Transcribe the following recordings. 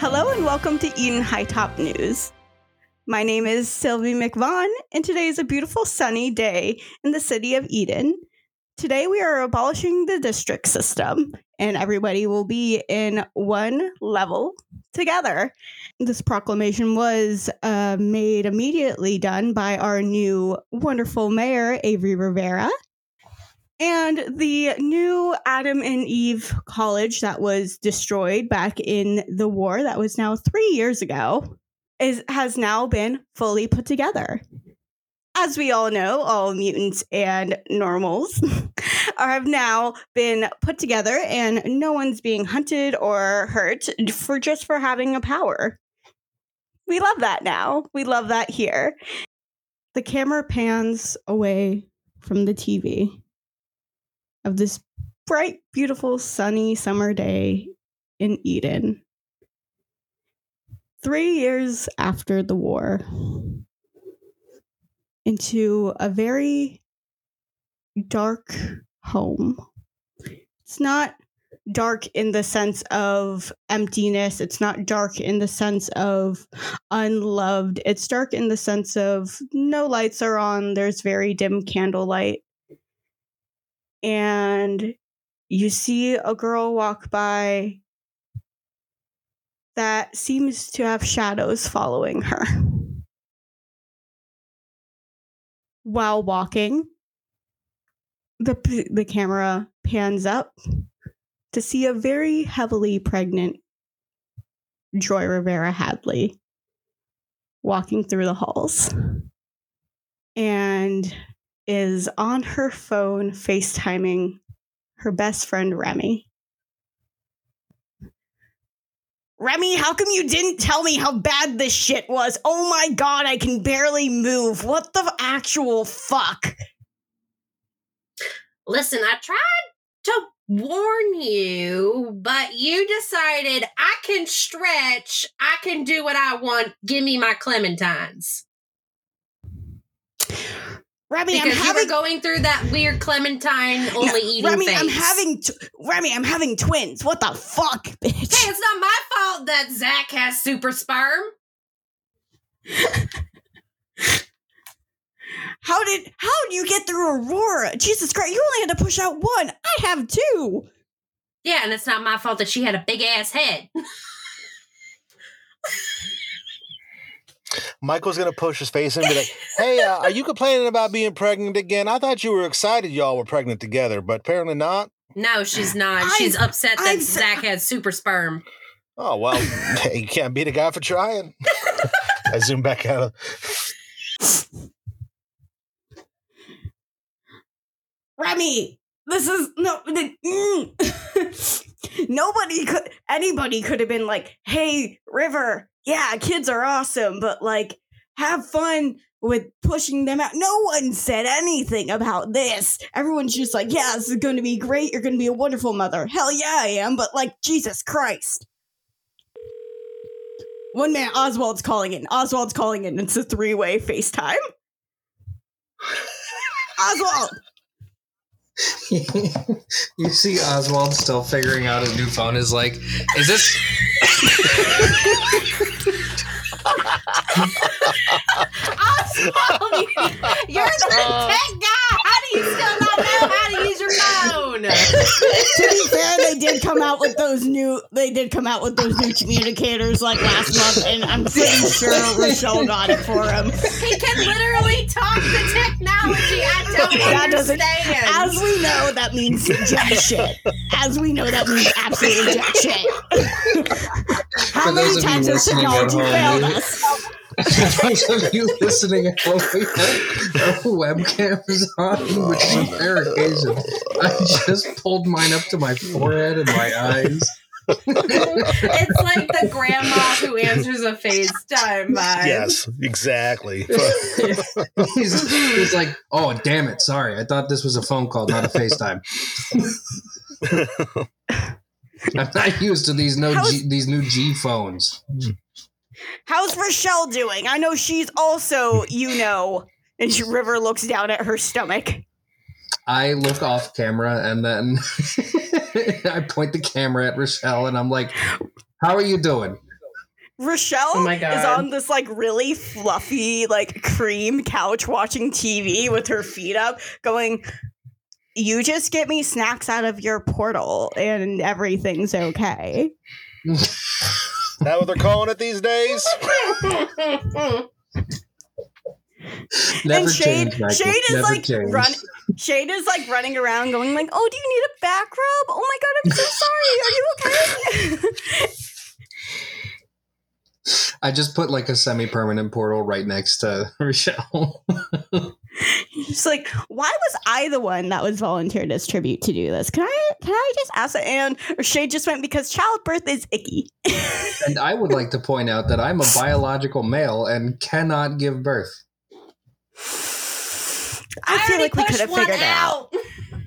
Hello and welcome to Eden High Top News. My name is Sylvie McVaughn, and today is a beautiful sunny day in the city of Eden. Today we are abolishing the district system, and everybody will be in one level together. This proclamation was made immediately done by our new wonderful mayor, Avery Rivera. And the new Adam and Eve College that was destroyed back in the war, that was now 3 years ago, has now been fully put together. As we all know, all mutants and normals have now been put together, and no one's being hunted or hurt for having a power. We love that now. We love that here. The camera pans away from the TV of this bright, beautiful, sunny summer day in Eden. 3 years after the war, into a very dark home. It's not dark in the sense of emptiness. It's not dark in the sense of unloved. It's dark in the sense of no lights are on. There's very dim candlelight. And you see a girl walk by that seems to have shadows following her. While walking, the camera pans up to see a very heavily pregnant Joy Rivera Hadley walking through the halls. And is on her phone FaceTiming her best friend, Remy. Remy, how come you didn't tell me how bad this shit was? Oh my God, I can barely move. What the actual fuck? Listen, I tried to warn you, but you decided I can stretch. I can do what I want. Give me my clementines. Remy, because you were going through that weird clementine eating phase. I'm having twins. What the fuck, bitch? Hey, it's not my fault that Zach has super sperm. How do you get through Aurora? Jesus Christ, you only had to push out one. I have two. Yeah, and it's not my fault that she had a big ass head. Michael's going to push his face in and be like, hey, are you complaining about being pregnant again? I thought you were excited y'all were pregnant together, but apparently not. No, she's not. She's upset that Zach has super sperm. Oh, well, you can't beat a guy for trying. I zoom back out. Remy, this is... no. Anybody could have been like, hey, River, yeah, kids are awesome, but like, have fun with pushing them out. No one said anything about this. Everyone's just like, yeah, this is going to be great. You're going to be a wonderful mother. Hell yeah, I am. But like, Jesus Christ. One man, Oswald's calling in. It's a three-way FaceTime. Oswald. You see Oswald still figuring out his new phone is like, is this... Oswald, you're the tech guy. How do you still not know how to use your phone? To be fair, they did come out with those new communicators like last month, and I'm pretty sure Rochelle got it for him. He can literally talk the technology. I don't understand. As we know, that means jack shit. As we know, that means absolutely jack shit. How many times has technology failed us? Those of you listening at home, webcam is on, which is a fair occasion. I just pulled mine up to my forehead and my eyes. It's like the grandma who answers a FaceTime vibe. Yes, exactly. he's like, oh, damn it. Sorry. I thought this was a phone call, not a FaceTime. I'm not used to these new G phones. How's Rochelle doing? I know she's also, and River looks down at her stomach. I look off camera and then I point the camera at Rochelle and I'm like, how are you doing? Rochelle is on this like really fluffy, like cream couch watching TV with her feet up going, you just get me snacks out of your portal and everything's okay. Is that what they're calling it these days? Never and Shade is like running around going like, oh, do you need a back rub? Oh my god, I'm so sorry. Are you okay? I just put like a semi-permanent portal right next to Rochelle. She's like, why was I the one that was volunteered as tribute to do this? Can I just ask that? And Shade just went because childbirth is icky. And I would like to point out that I'm a biological male and cannot give birth. I feel like we could have figured out. I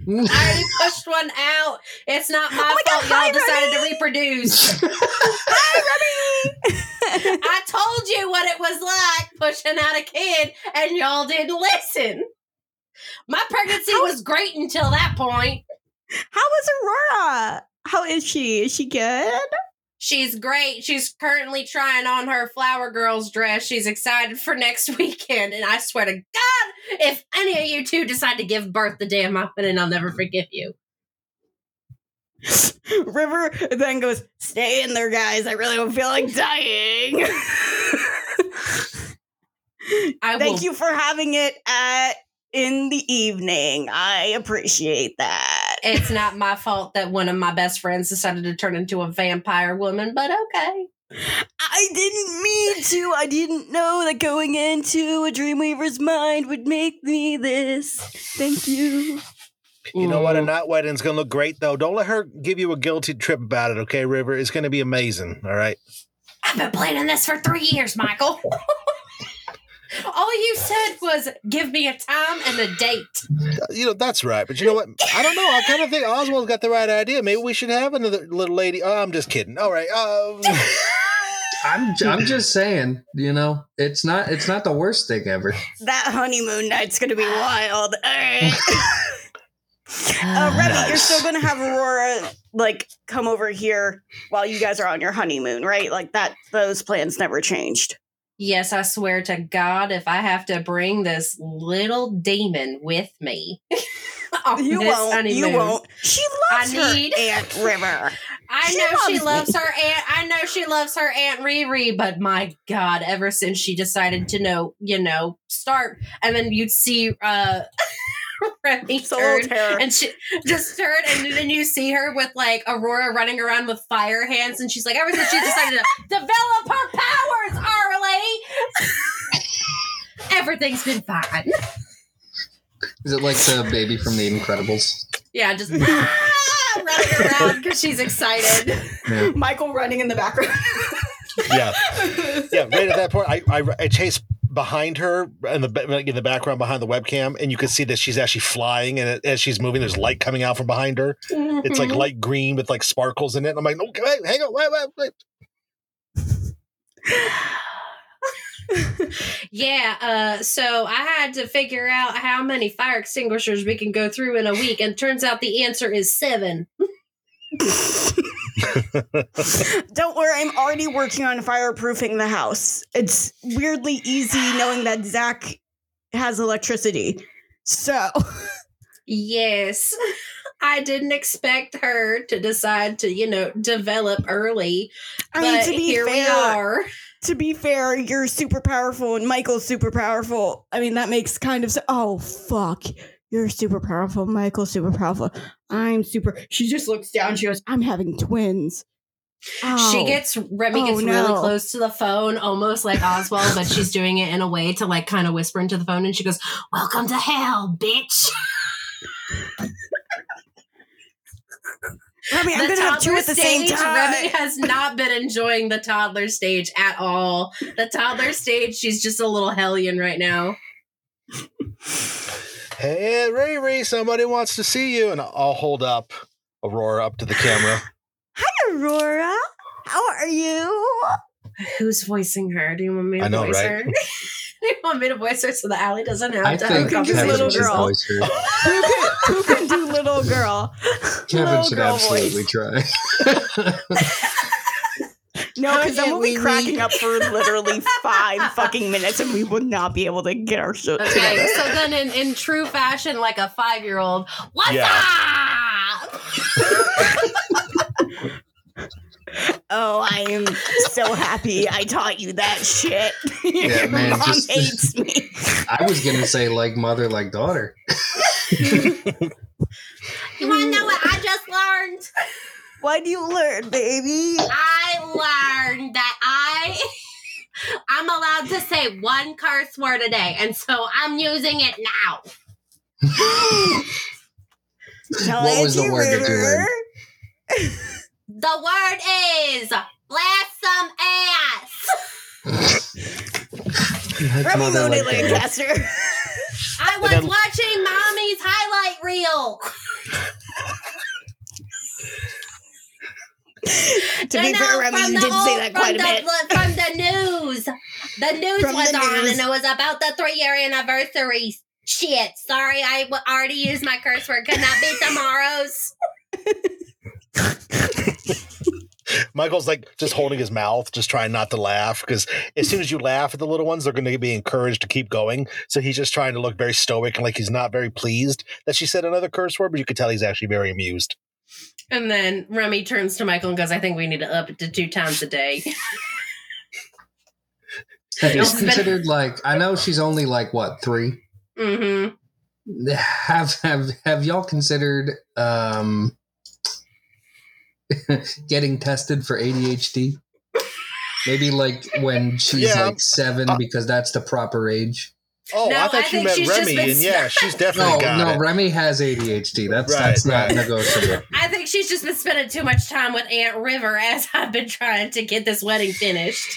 already pushed one out. It's not my fault y'all decided to reproduce. Hi, Remy! I told you what it was like pushing out a kid, and y'all didn't listen. My pregnancy was great until that point. How is Aurora? How is she? Is she good? She's great. She's currently trying on her flower girl's dress. She's excited for next weekend. And I swear to God, if any of you two decide to give birth the day of my wedding, I'll never forgive you. River then goes, stay in there, guys. I really don't feel like dying. Thank you for having it in the evening. I appreciate that. It's not my fault that one of my best friends decided to turn into a vampire woman, but okay. I didn't mean to. I didn't know that going into a Dreamweaver's mind would make me this. Thank you. You know what? A night wedding's going to look great, though. Don't let her give you a guilty trip about it, okay, River? It's going to be amazing, all right? I've been planning this for 3 years, Michael. All you said was, give me a time and a date. That's right. But you know what? I don't know. I kind of think Oswald's got the right idea. Maybe we should have another little lady. Oh, I'm just kidding. All right. I'm just saying, it's not the worst thing ever. That honeymoon night's going to be wild. All right. Remy, you're still going to have Aurora, come over here while you guys are on your honeymoon, right? Those plans never changed. Yes, I swear to God, if I have to bring this little demon with me, you won't. She loves her Aunt River. I know she loves her Aunt Riri, but my God, ever since she decided to start, and then you'd see Remy turn, and she just turned, and then you see her with Aurora running around with fire hands, and she's like, ever since she decided to develop her powers, Arlie, everything's been fine. Is it like the baby from The Incredibles? Yeah, just running around because she's excited. Yeah. Michael running in the background. yeah. Right at that point, I chase behind her in the background behind the webcam, and you can see that she's actually flying, and as she's moving, there's light coming out from behind her. Mm-hmm. It's light green with sparkles in it. And I'm like, okay, hang on, wait. Yeah, so I had to figure out how many fire extinguishers we can go through in a week, and turns out the answer is 7. Don't worry, I'm already working on fireproofing the house. It's weirdly easy knowing that Zach has electricity. So, yes, I didn't expect her to decide to, develop early. I mean, to be fair, you're super powerful and Michael's super powerful. I mean, that makes kind of oh, fuck. You're super powerful. Michael's super powerful. I'm super. She just looks down. She goes, I'm having twins. Ow. Remy gets really close to the phone, almost like Oswald, but she's doing it in a way to kind of whisper into the phone. And she goes, welcome to hell, bitch. Remy, I'm going to have two at the same time. Remy has not been enjoying the toddler stage at all. The toddler stage, she's just a little hellion right now. Hey, Riri, somebody wants to see you. And I'll hold up Aurora up to the camera. Hi, Aurora. How are you? Who's voicing her? Do you want me to voice her? You want me to voice her so that Allie doesn't have to? Who can do little girl? Who can do little girl? Kevin should absolutely try. No, because then we'll be cracking up for literally 5 fucking minutes and we will not be able to get our shit together. So then in true fashion, like a 5-year-old, what's up? Oh, I am so happy I taught you that shit. Yeah, man, mom just hates me. I was going to say like mother, like daughter. You want to know what I just learned? Why'd you learn, baby? I learned that I'm allowed to say one curse word a day, and so I'm using it now. What was the word that you learned? The word is blast some ass. Remy Monet Lancaster. I was watching Mommy's highlight reel. To be fair, Remy, you did say that quite a bit. From the news. The news was on, and it was about the 3-year anniversary. Shit, sorry, I already used my curse word. Could not be tomorrow's. Michael's like just holding his mouth, just trying not to laugh, because as soon as you laugh at the little ones, they're going to be encouraged to keep going. So he's just trying to look very stoic and like he's not very pleased that she said another curse word, but you could tell he's actually very amused. And then Remy turns to Michael and goes, I think we need to up it to 2 times a day. That is considered like, I know she's only like, what, 3? Mm-hmm. Have y'all considered getting tested for ADHD? Maybe like when she's like 7, because that's the proper age. Oh, no, I thought you meant Remy, and yeah, she's definitely got it. No, Remy has ADHD. That's not negotiable. I think she's just been spending too much time with Aunt River as I've been trying to get this wedding finished.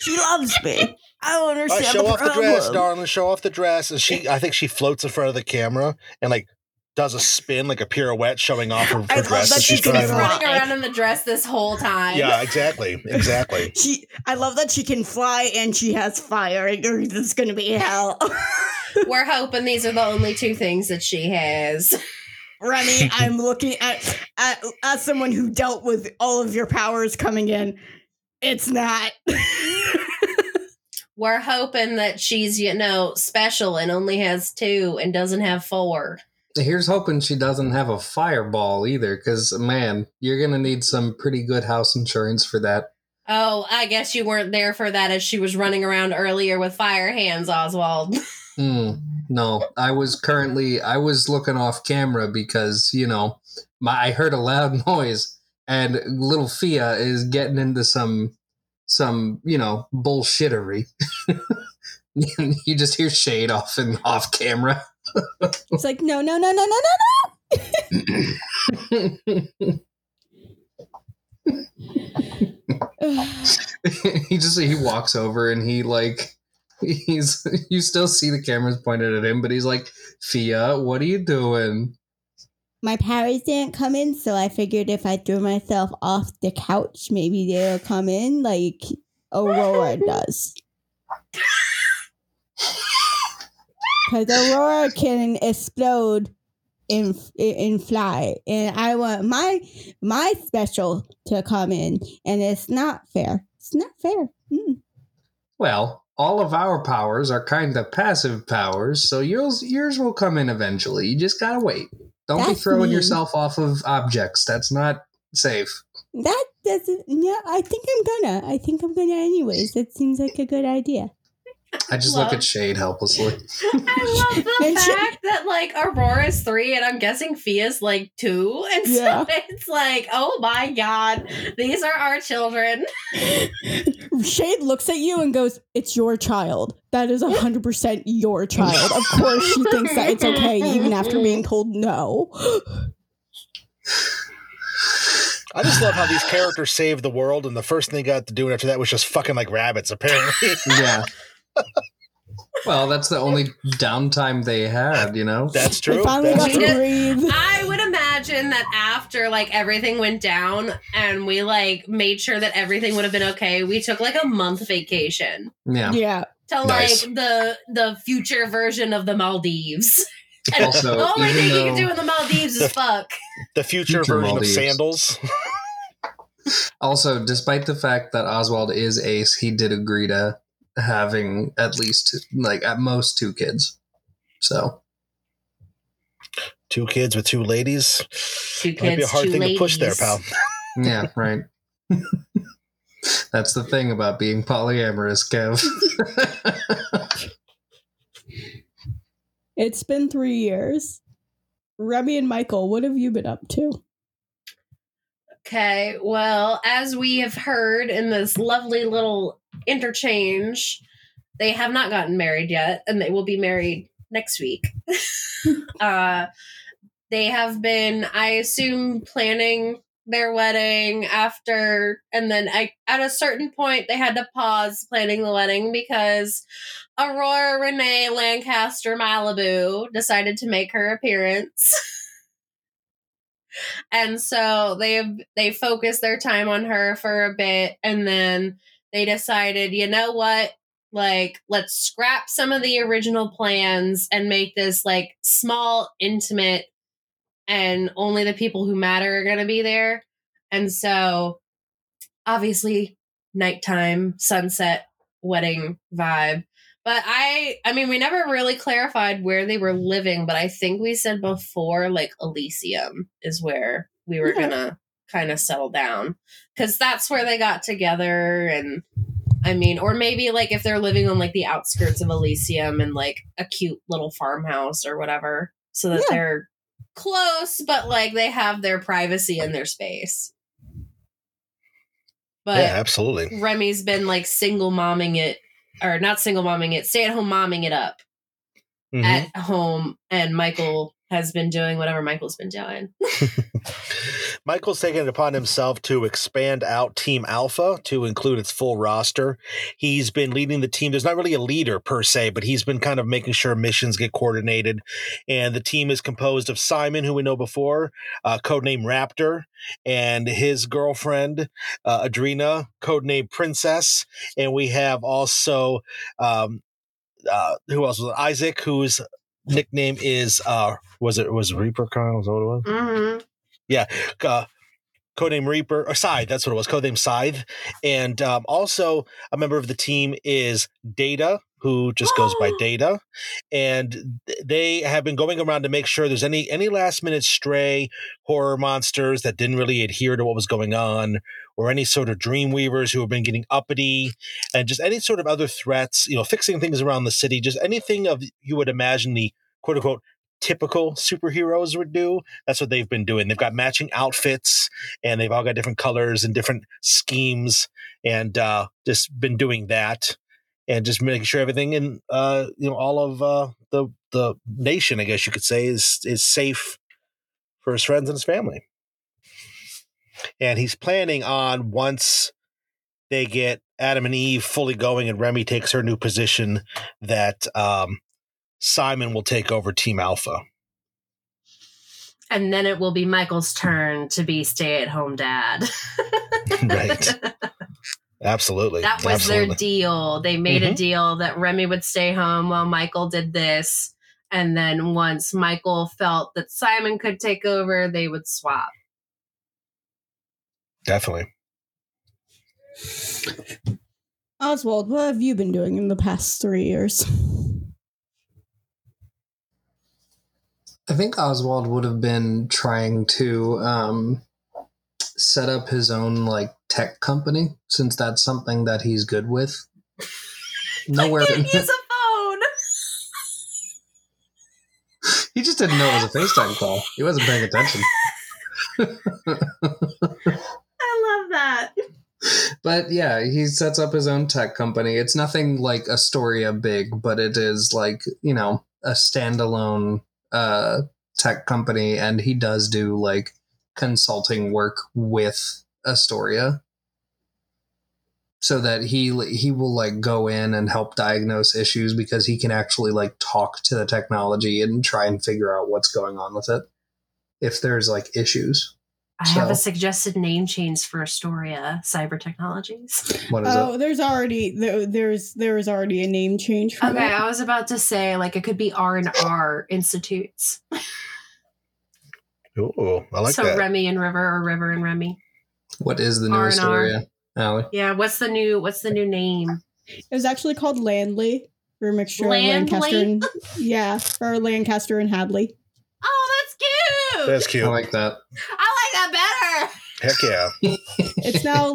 She loves me. I don't understand. Show off the dress, darling. Show off the dress. And I think she floats in front of the camera and like does a spin, like a pirouette, showing off her dress. That she's running around in the dress this whole time. Yeah, exactly. I love that she can fly and she has fire. This is going to be hell. We're hoping these are the only 2 things that she has. Remy, I'm looking at as someone who dealt with all of your powers coming in. It's not. We're hoping that she's, special and only has 2 and doesn't have 4. Here's hoping she doesn't have a fireball either, because, man, you're going to need some pretty good house insurance for that. Oh, I guess you weren't there for that as she was running around earlier with fire hands, Oswald. No, I was looking off camera because, I heard a loud noise and little Fia is getting into some bullshittery. You just hear Shade off camera. It's like, no. He walks over and you still see the cameras pointed at him, but he's like, Fia, what are you doing? My powers didn't come in, so I figured if I threw myself off the couch, maybe they'll come in like Aurora does. Because Aurora can explode and fly, and I want my special to come in, and it's not fair. It's not fair. Mm. Well, all of our powers are kind of passive powers, so yours will come in eventually. You just gotta wait. Don't be throwing yourself off of objects. That's not safe. That doesn't. Yeah, I think I'm gonna anyways. That seems like a good idea. I just look at Shade helplessly. I love the fact that like Aurora's 3 and I'm guessing Fia's like 2. And so it's like, oh my God, these are our children. Shade looks at you and goes, it's your child. That is 100% your child. Of course she thinks that it's okay even after being told no. I just love how these characters saved the world, and the first thing they got to do after that was just fucking like rabbits, apparently. Yeah. Well, that's the only downtime they had, you know? That's true. That's true. I would imagine that after, like, everything went down and we, like, made sure that everything would have been okay, we took, like, a month vacation. Yeah. Yeah. To, nice. Like, the future version of the Maldives. And also, the only thing you can do in the Maldives is fuck. The future version Maldives. Of sandals. Also, despite the fact that Oswald is ace, he did agree to having at least, like, at most 2 kids. So 2 kids with 2 ladies. 2 kids, might be a hard thing ladies. To push there, pal. Yeah, right. That's the thing about being polyamorous, Kev. It's been 3 years. Remy and Michael, what have you been up to? Okay, well, as we have heard in this lovely little interchange, they have not gotten married yet, and they will be married next week. They have been, I assume, planning their wedding after, and then at a certain point they had to pause planning the wedding because Aurora Renee Lancaster Malibu decided to make her appearance. And so they focused their time on her for a bit, and then they decided, you know what, like, let's scrap some of the original plans and make this, like, small, intimate, and only the people who matter are going to be there. And so, obviously, nighttime, sunset, wedding vibe. But I mean, we never really clarified where they were living, but I think we said before, like, Elysium is where we were going to kind of settle down. Because that's where they got together, and, I mean, or maybe, like, if they're living on, like, the outskirts of Elysium and, like, a cute little farmhouse or whatever, so that they're close, but, like, they have their privacy and their space. But yeah, absolutely. Remy's been, like, single momming it. Or not single momming it, stay at home momming it up at home. And Michael has been doing whatever Michael's been doing. Michael's taken it upon himself to expand out Team Alpha to include its full roster. He's been leading the team. There's not really a leader per se, but he's been kind of making sure missions get coordinated. And the team is composed of Simon, who we know before, codename Raptor, and his girlfriend, Adrena, codename Princess. And we have also, who else was it? Isaac, whose nickname is, was it Reaper Kyle? Is that what it was? Mm-hmm. Yeah, codename Reaper, or Scythe, that's what it was, codename Scythe. And also a member of the team is Data, who just goes by Data. And they have been going around to make sure there's any last-minute stray horror monsters that didn't really adhere to what was going on, or any sort of Dreamweavers who have been getting uppity, and just any sort of other threats, you know, fixing things around the city, just anything of you would imagine the quote-unquote typical superheroes would do. That's what they've been doing. They've got matching outfits, and they've all got different colors and different schemes, and just been doing that, and just making sure everything in all of the nation, I guess you could say, is safe for his friends and his family. And he's planning on, once they get Adam and Eve fully going and Remy takes her new position, that Simon will take over Team Alpha. And then it will be Michael's turn to be stay-at-home dad. Right. Absolutely. That was their deal. They made a deal that Remy would stay home while Michael did this. And then once Michael felt that Simon could take over, they would swap. Definitely. Oswald, what have you been doing in the past 3 years? I think Oswald would have been trying to set up his own, like, tech company, since that's something that he's good with. Nowhere. He can't use a phone. He just didn't know it was a FaceTime call. He wasn't paying attention. I love that. But yeah, he sets up his own tech company. It's nothing like Astoria big, but it is, like, you know, a standalone tech company, and he does do, like, consulting work with Astoria, so that he will like go in and help diagnose issues, because he can actually like talk to the technology and try and figure out what's going on with it if there's like issues. I have a suggested name change for Astoria Cyber Technologies. What is it? There is already a name change for that. I was about to say, like, it could be R&R Institutes. Oh, I like that. So Remy and River, or River and Remy. What is the new R&R. Astoria? Allie? Yeah, what's the new name? It was actually called Landley. We're a mixture of Lancaster and Lancaster and Hadley. Oh, that's cute. That's cute. I like that. I like that better. Heck yeah. It's now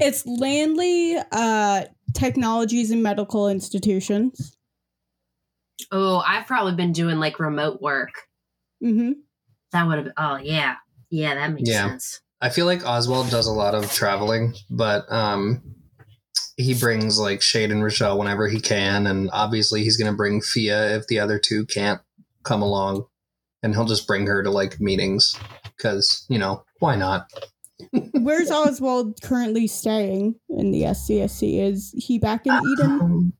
it's Landley Technologies and Medical Institutions. Oh, I've probably been doing like remote work. Mm-hmm. That would have. Oh yeah. Yeah, that makes sense. I feel like Oswald does a lot of traveling, but he brings like Shade and Rochelle whenever he can, and obviously he's going to bring Fia if the other two can't come along, and he'll just bring her to like meetings because, you know, why not? Where's Oswald currently staying in the SCSC? Is he back in Eden?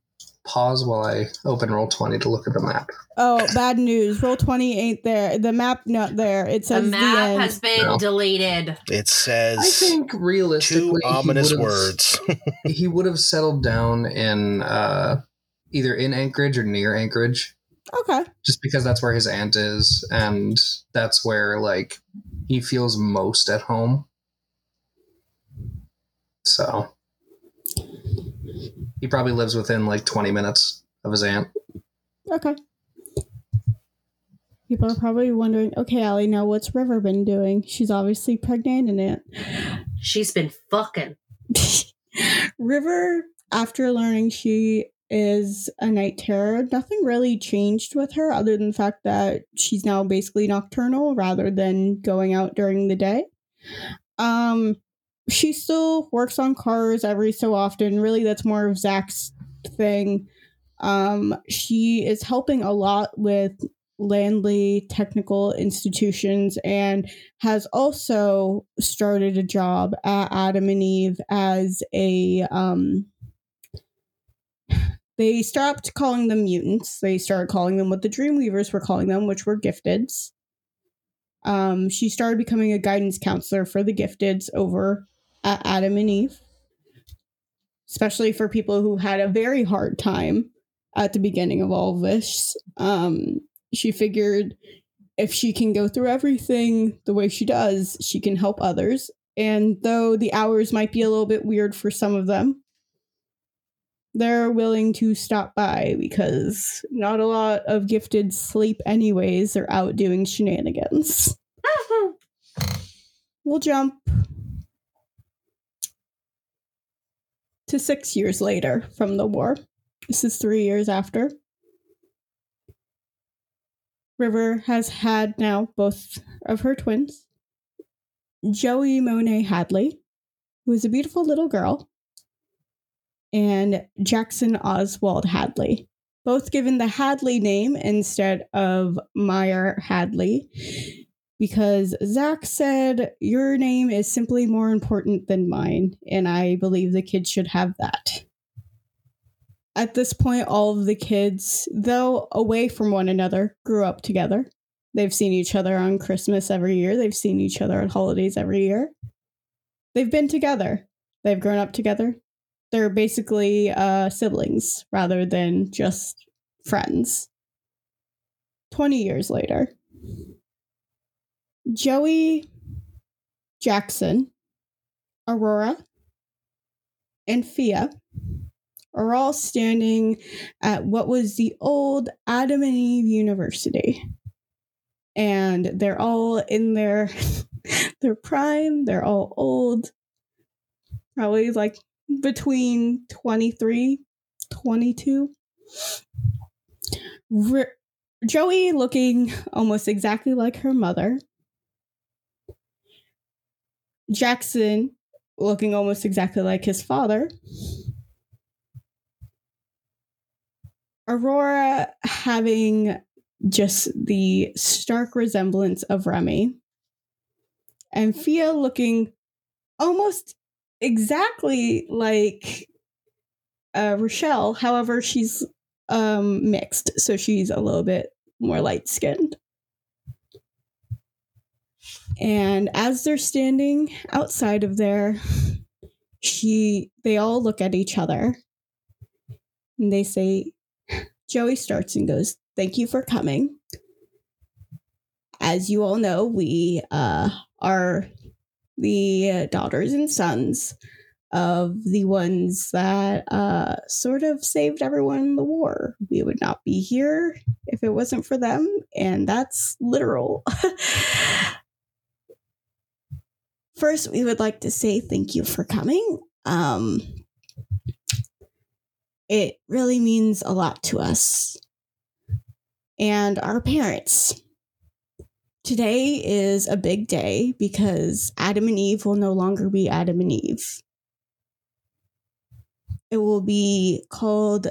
Pause while I open Roll20 to look at the map. Oh, bad news. Roll20 ain't there. The map not there. It says the map has been deleted. It says, I think realistically, two ominous words. He would have settled down in either in Anchorage or near Anchorage. Okay. Just because that's where his aunt is, and that's where like he feels most at home. So he probably lives within like 20 minutes of his aunt. Okay. People are probably wondering, okay, Allie, now what's River been doing? She's obviously pregnant and it. She's been fucking. River, after learning she is a night terror, nothing really changed with her other than the fact that she's now basically nocturnal rather than going out during the day. She still works on cars every so often. Really, that's more of Zach's thing. She is helping a lot with Landley Technical Institutions and has also started a job at Adam and Eve as a... they stopped calling them mutants. They started calling them what the Dreamweavers were calling them, which were gifteds. She started becoming a guidance counselor for the gifteds over at Adam and Eve, especially for people who had a very hard time at the beginning of all of this. She figured if she can go through everything the way she does, she can help others. And though the hours might be a little bit weird for some of them, they're willing to stop by because not a lot of gifted sleep anyways. They're out doing shenanigans. We'll jump to 6 years later from the war. This is 3 years after. River has had now both of her twins. Joey Monet Hadley, who is a beautiful little girl, and Jackson Oswald Hadley, both given the Hadley name instead of Meyer Hadley, because Zach said, your name is simply more important than mine, and I believe the kids should have that. At this point, all of the kids, though away from one another, grew up together. They've seen each other on Christmas every year. They've seen each other at holidays every year. They've been together. They've grown up together. They're basically siblings rather than just friends. 20 years later, Joey, Jackson, Aurora, and Fia are all standing at what was the old Adam and Eve University. And they're all in their, their prime. They're all old. Probably like between 23, 22. Joey looking almost exactly like her mother. Jackson looking almost exactly like his father. Aurora having just the stark resemblance of Remy. and Fia looking almost exactly like Rochelle. However, she's mixed, so she's a little bit more light-skinned. And as they're standing outside of there, they all look at each other. And they say, Joey starts and goes, "Thank you for coming. As you all know, we are the daughters and sons of the ones that sort of saved everyone in the war. We would not be here if it wasn't for them." And that's literal. "First, we would like to say thank you for coming. It really means a lot to us and our parents. Today is a big day because Adam and Eve will no longer be Adam and Eve. It will be called..."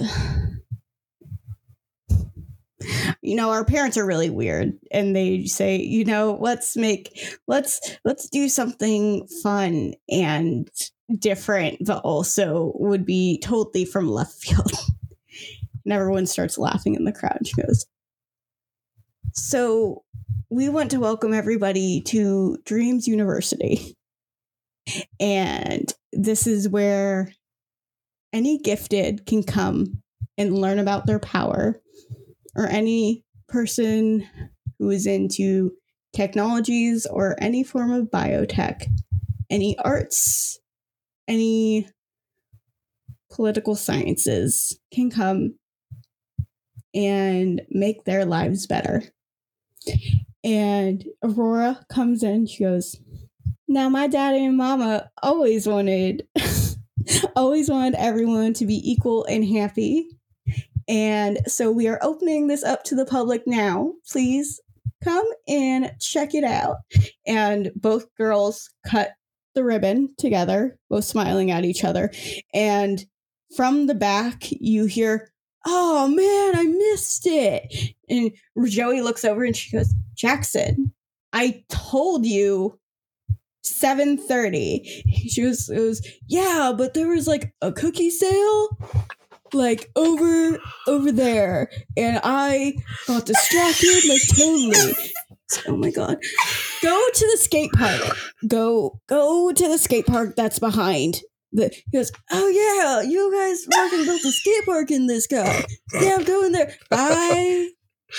You know, our parents are really weird, and they say, you know, let's do something fun and different, but also would be totally from left field. And everyone starts laughing in the crowd. She goes, "So we want to welcome everybody to Dreams University. And this is where any gifted can come and learn about their power, or any person who is into technologies or any form of biotech, any arts, any political sciences can come and make their lives better." And Aurora comes in, she goes, "Now my daddy and mama always wanted everyone to be equal and happy. And so we are opening this up to the public now. Please come and check it out." And both girls cut the ribbon together, both smiling at each other. And from the back, you hear, "Oh, man, I missed it." And Joey looks over and she goes, "Jackson, I told you 7:30. She goes, "Yeah, but there was like a cookie sale. Like over there, and I got distracted, like totally." Oh my god! "Go to the skate park. Go to the skate park that's behind." He goes, "Oh yeah, you guys fucking built a skate park in this guy. Yeah, I'm going there. Bye,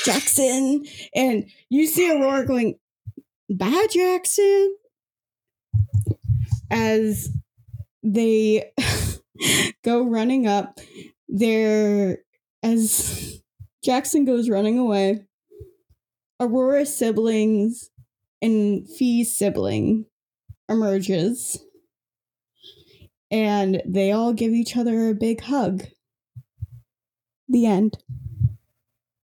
Jackson." And you see Aurora going, "Bye, Jackson," as they go running up. There, as Jackson goes running away, Aurora's siblings and Fee's sibling emerges, and they all give each other a big hug. The end.